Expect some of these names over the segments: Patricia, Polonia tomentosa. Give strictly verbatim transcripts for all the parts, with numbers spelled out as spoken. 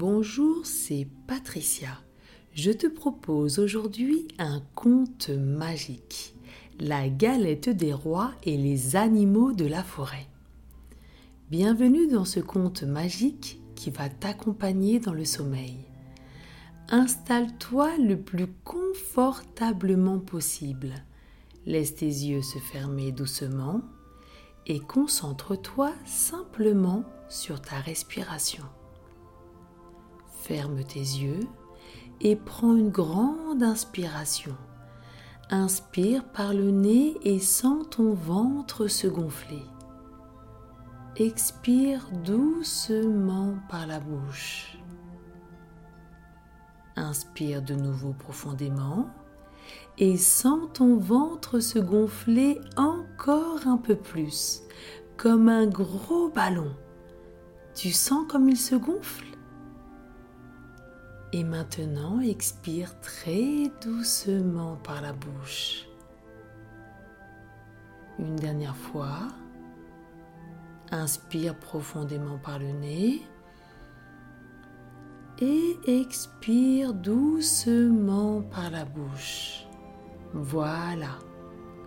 Bonjour, c'est Patricia. Je te propose aujourd'hui un conte magique, La galette des rois et les animaux de la forêt. Bienvenue dans ce conte magique qui va t'accompagner dans le sommeil. Installe-toi le plus confortablement possible. Laisse tes yeux se fermer doucement et concentre-toi simplement sur ta respiration. Ferme tes yeux et prends une grande inspiration. Inspire par le nez et sens ton ventre se gonfler. Expire doucement par la bouche. Inspire de nouveau profondément et sens ton ventre se gonfler encore un peu plus, comme un gros ballon. Tu sens comme il se gonfle ? Et maintenant, expire très doucement par la bouche. Une dernière fois. Inspire profondément par le nez. Et expire doucement par la bouche. Voilà,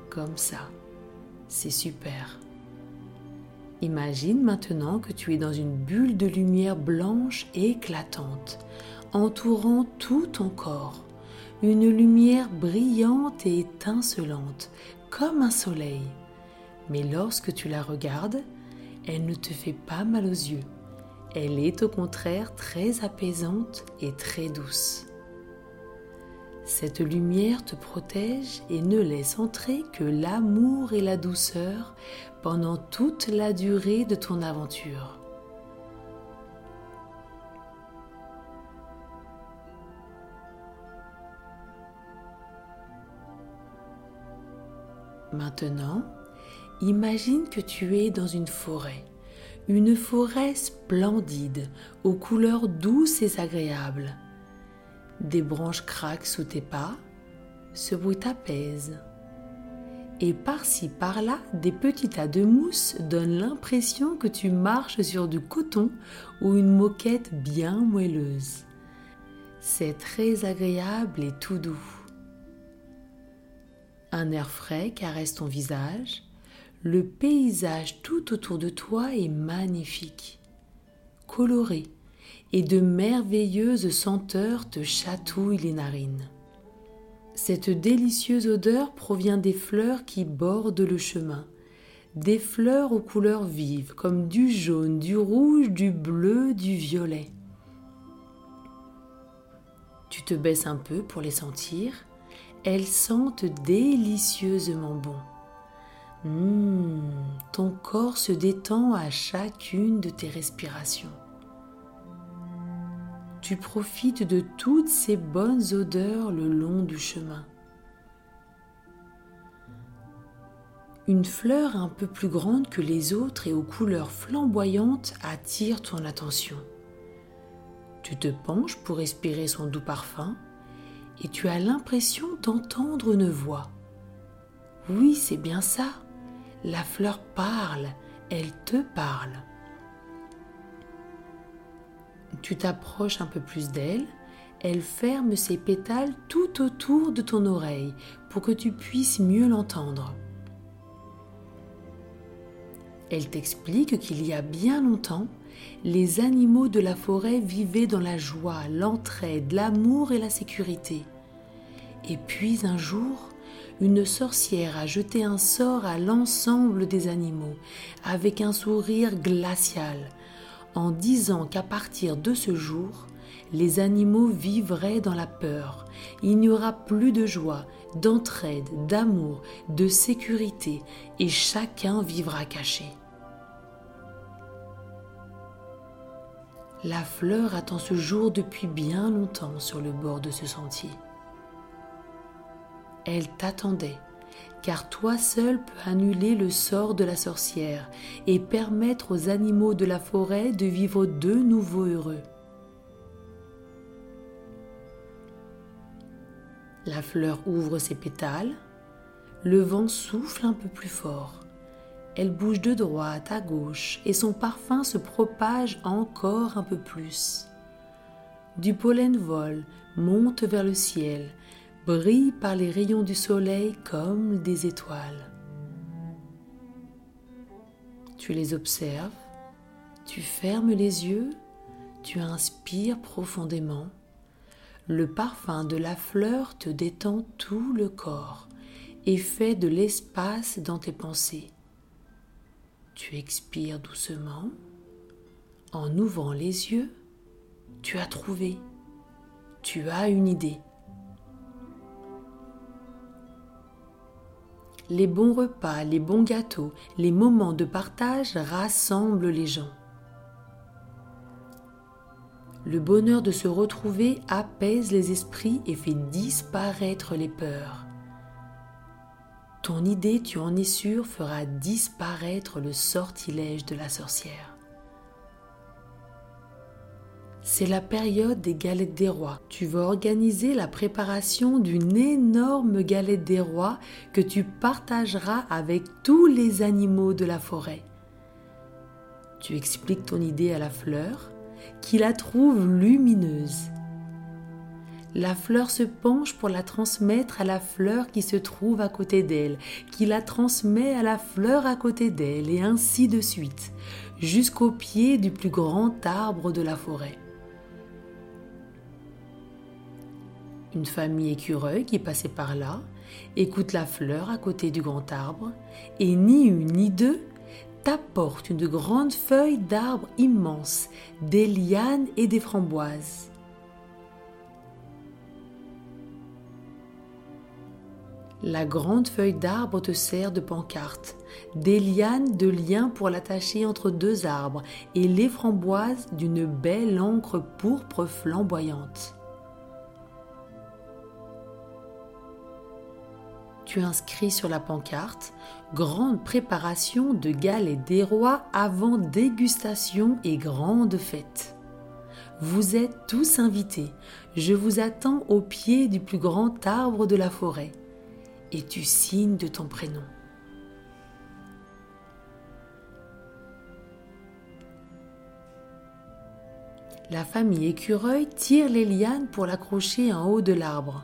comme ça. C'est super. Imagine maintenant que tu es dans une bulle de lumière blanche et éclatante, entourant tout ton corps, une lumière brillante et étincelante, comme un soleil. Mais lorsque tu la regardes, elle ne te fait pas mal aux yeux. Elle est au contraire très apaisante et très douce. Cette lumière te protège et ne laisse entrer que l'amour et la douceur pendant toute la durée de ton aventure. Maintenant, imagine que tu es dans une forêt, une forêt splendide, aux couleurs douces et agréables. Des branches craquent sous tes pas, ce bruit t'apaise. Et par-ci par-là, des petits tas de mousse donnent l'impression que tu marches sur du coton ou une moquette bien moelleuse. C'est très agréable et tout doux. Un air frais caresse ton visage. Le paysage tout autour de toi est magnifique, coloré, et de merveilleuses senteurs te chatouillent les narines. Cette délicieuse odeur provient des fleurs qui bordent le chemin, des fleurs aux couleurs vives comme du jaune, du rouge, du bleu, du violet. Tu te baisses un peu pour les sentir. Elles sentent délicieusement bon. Mmh, ton corps se détend à chacune de tes respirations. Tu profites de toutes ces bonnes odeurs le long du chemin. Une fleur un peu plus grande que les autres et aux couleurs flamboyantes attire ton attention. Tu te penches pour respirer son doux parfum. Et tu as l'impression d'entendre une voix. Oui, c'est bien ça. La fleur parle, elle te parle. Tu t'approches un peu plus d'elle. Elle ferme ses pétales tout autour de ton oreille pour que tu puisses mieux l'entendre. Elle t'explique qu'il y a bien longtemps, les animaux de la forêt vivaient dans la joie, l'entraide, l'amour et la sécurité. Et puis un jour, une sorcière a jeté un sort à l'ensemble des animaux, avec un sourire glacial, en disant qu'à partir de ce jour, les animaux vivraient dans la peur. Il n'y aura plus de joie, d'entraide, d'amour, de sécurité, et chacun vivra caché. La fleur attend ce jour depuis bien longtemps sur le bord de ce sentier. Elle t'attendait, car toi seul peux annuler le sort de la sorcière et permettre aux animaux de la forêt de vivre de nouveau heureux. La fleur ouvre ses pétales, le vent souffle un peu plus fort. Elle bouge de droite à gauche et son parfum se propage encore un peu plus. du pollen vole, monte vers le ciel, brille par les rayons du soleil comme des étoiles. Tu les observes, tu fermes les yeux, tu inspires profondément. Le parfum de la fleur te détend tout le corps et fait de l'espace dans tes pensées. Tu expires doucement. En ouvrant les yeux, tu as trouvé, tu as une idée. Les bons repas, les bons gâteaux, les moments de partage rassemblent les gens. Le bonheur de se retrouver apaise les esprits et fait disparaître les peurs. Ton idée, tu en es sûr, fera disparaître le sortilège de la sorcière. C'est la période des galettes des rois. Tu vas organiser la préparation d'une énorme galette des rois que tu partageras avec tous les animaux de la forêt. Tu expliques ton idée à la fleur, qui la trouve lumineuse. La fleur se penche pour la transmettre à la fleur qui se trouve à côté d'elle, qui la transmet à la fleur à côté d'elle, et ainsi de suite, jusqu'au pied du plus grand arbre de la forêt. Une famille écureuil qui passait par là écoute la fleur à côté du grand arbre, et ni une ni deux t'apporte une grande feuille d'arbre immense, des lianes et des framboises. La grande feuille d'arbre te sert de pancarte, des lianes de liens pour l'attacher entre deux arbres et les framboises d'une belle encre pourpre flamboyante. Tu inscris sur la pancarte « Grande préparation de galettes des rois avant dégustation et grande fête ». Vous êtes tous invités, je vous attends au pied du plus grand arbre de la forêt. Et tu signes de ton prénom. La famille écureuil tire les lianes pour l'accrocher en haut de l'arbre.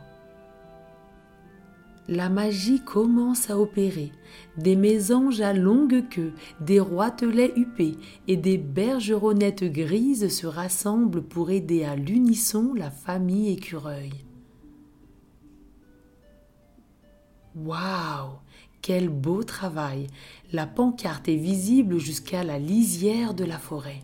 La magie commence à opérer. Des mésanges à longue queue, des roitelets huppés et des bergeronnettes grises se rassemblent pour aider à l'unisson la famille écureuil. Waouh! Quel beau travail! La pancarte est visible jusqu'à la lisière de la forêt.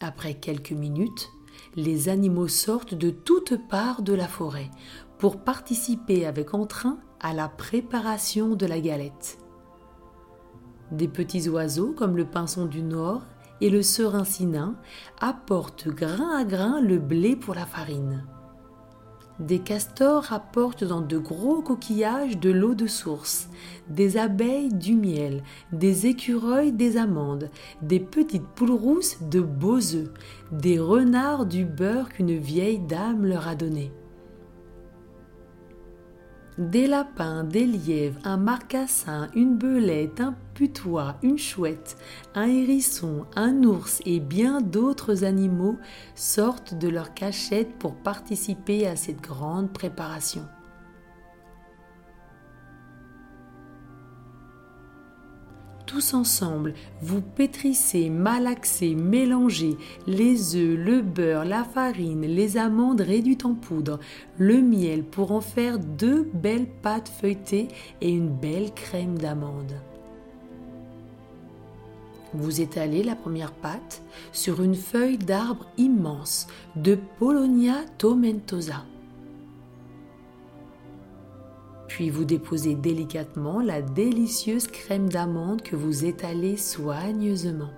Après quelques minutes, les animaux sortent de toutes parts de la forêt pour participer avec entrain à la préparation de la galette. Des petits oiseaux comme le pinson du Nord et le serin cinin apportent grain à grain le blé pour la farine. Des castors apportent dans de gros coquillages de l'eau de source, des abeilles du miel, des écureuils des amandes, des petites poules rousses de beaux œufs, des renards du beurre qu'une vieille dame leur a donné. Des lapins, des lièvres, un marcassin, une belette, un putois, une chouette, un hérisson, un ours et bien d'autres animaux sortent de leur cachette pour participer à cette grande préparation. Tous ensemble, vous pétrissez, malaxez, mélangez les œufs, le beurre, la farine, les amandes réduites en poudre, le miel pour en faire deux belles pâtes feuilletées et une belle crème d'amande. Vous étalez la première pâte sur une feuille d'arbre immense de Polonia tomentosa. Puis vous déposez délicatement la délicieuse crème d'amande que vous étalez soigneusement.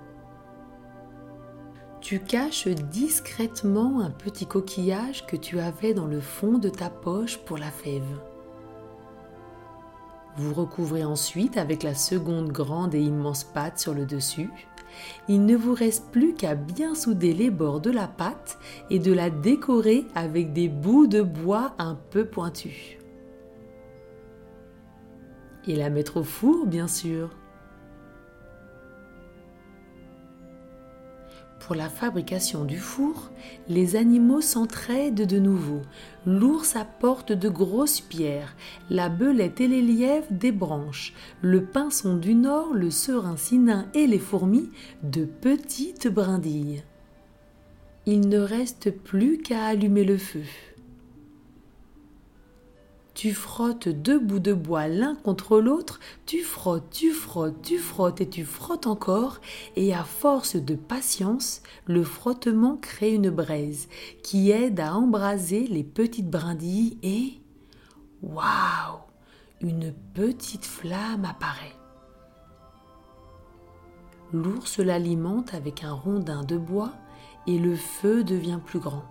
Tu caches discrètement un petit coquillage que tu avais dans le fond de ta poche pour la fève. Vous recouvrez ensuite avec la seconde grande et immense pâte sur le dessus. Il ne vous reste plus qu'à bien souder les bords de la pâte et de la décorer avec des bouts de bois un peu pointus. Et la mettre au four, bien sûr. Pour la fabrication du four, les animaux s'entraident de nouveau. L'ours apporte de grosses pierres, la belette et les lièvres des branches, le pinson du nord, le serein nain et les fourmis de petites brindilles. Il ne reste plus qu'à allumer le feu. Tu frottes deux bouts de bois l'un contre l'autre, tu frottes, tu frottes, tu frottes et tu frottes encore, et à force de patience, le frottement crée une braise qui aide à embraser les petites brindilles et... Waouh ! Une petite flamme apparaît. L'ours l'alimente avec un rondin de bois et le feu devient plus grand.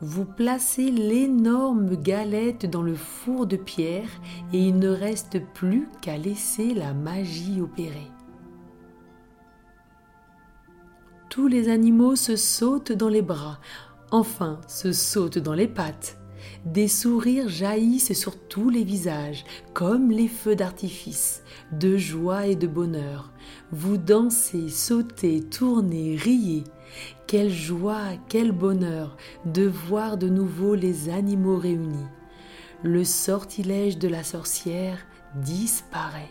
Vous placez l'énorme galette dans le four de pierre et il ne reste plus qu'à laisser la magie opérer. Tous les animaux se sautent dans les bras, enfin se sautent dans les pattes. Des sourires jaillissent sur tous les visages, comme les feux d'artifice, de joie et de bonheur. Vous dansez, sautez, tournez, riez. Quelle joie, quel bonheur de voir de nouveau les animaux réunis. Le sortilège de la sorcière disparaît.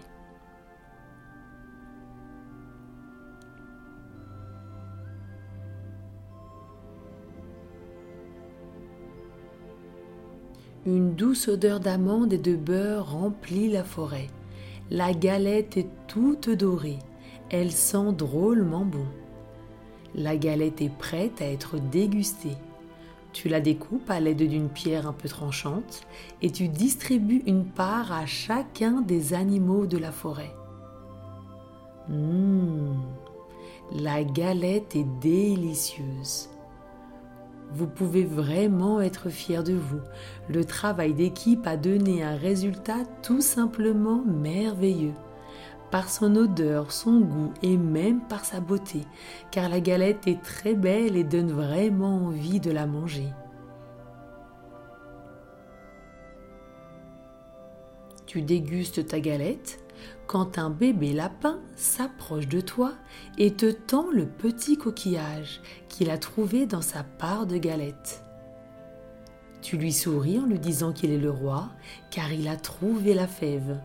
Une douce odeur d'amandes et de beurre remplit la forêt. La galette est toute dorée. Elle sent drôlement bon. La galette est prête à être dégustée. Tu la découpes à l'aide d'une pierre un peu tranchante et tu distribues une part à chacun des animaux de la forêt. Mmh, la galette est délicieuse. Vous pouvez vraiment être fiers de vous. Le travail d'équipe a donné un résultat tout simplement merveilleux. Par son odeur, son goût et même par sa beauté, car la galette est très belle et donne vraiment envie de la manger. Tu dégustes ta galette quand un bébé lapin s'approche de toi et te tend le petit coquillage qu'il a trouvé dans sa part de galette. Tu lui souris en lui disant qu'il est le roi, car il a trouvé la fève.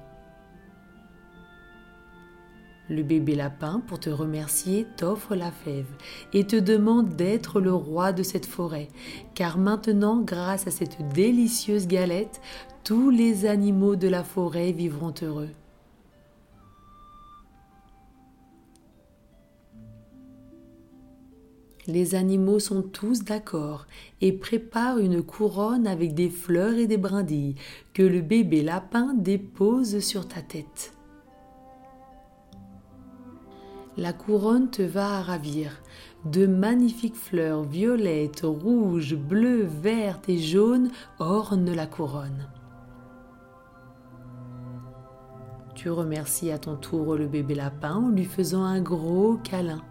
Le bébé lapin, pour te remercier, t'offre la fève et te demande d'être le roi de cette forêt, car maintenant, grâce à cette délicieuse galette, tous les animaux de la forêt vivront heureux. Les animaux sont tous d'accord et préparent une couronne avec des fleurs et des brindilles que le bébé lapin dépose sur ta tête. La couronne te va à ravir. De magnifiques fleurs violettes, rouges, bleues, vertes et jaunes ornent la couronne. Tu remercies à ton tour le bébé lapin en lui faisant un gros câlin.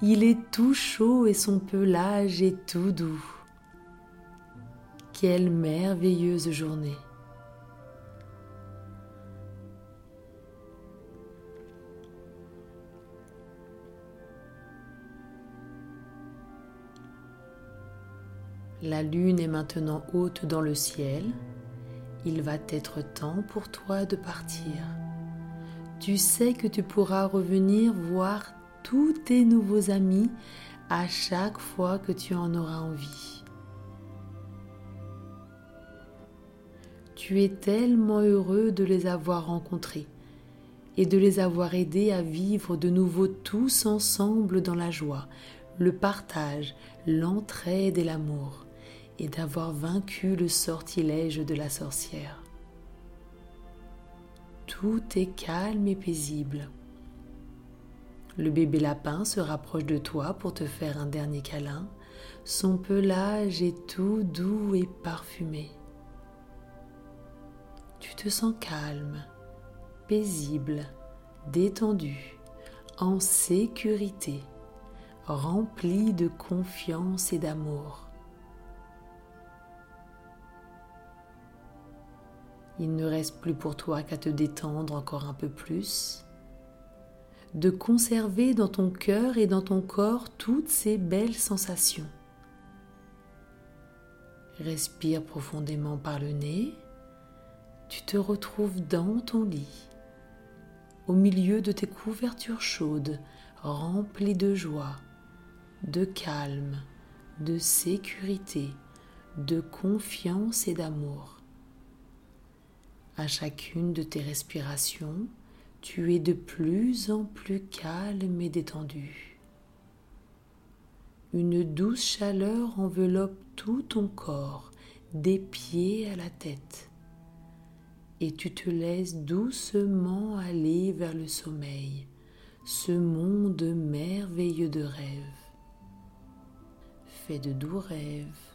Il est tout chaud et son pelage est tout doux. Quelle merveilleuse journée! La lune est maintenant haute dans le ciel. Il va être temps pour toi de partir. Tu sais que tu pourras revenir voir tous tes nouveaux amis à chaque fois que tu en auras envie. Tu es tellement heureux de les avoir rencontrés et de les avoir aidés à vivre de nouveau tous ensemble dans la joie, le partage, l'entraide et l'amour, et d'avoir vaincu le sortilège de la sorcière. Tout est calme et paisible. Le bébé lapin se rapproche de toi pour te faire un dernier câlin. Son pelage est tout doux et parfumé. Tu te sens calme, paisible, détendu, en sécurité, rempli de confiance et d'amour. Il ne reste plus pour toi qu'à te détendre encore un peu plus. de conserver dans ton cœur et dans ton corps toutes ces belles sensations. Respire profondément par le nez. Tu te retrouves dans ton lit, au milieu de tes couvertures chaudes, remplies de joie, de calme, de sécurité, de confiance et d'amour. À chacune de tes respirations, tu es de plus en plus calme et détendu. Une douce chaleur enveloppe tout ton corps, des pieds à la tête, et tu te laisses doucement aller vers le sommeil, ce monde merveilleux de rêves. Fais de doux rêves.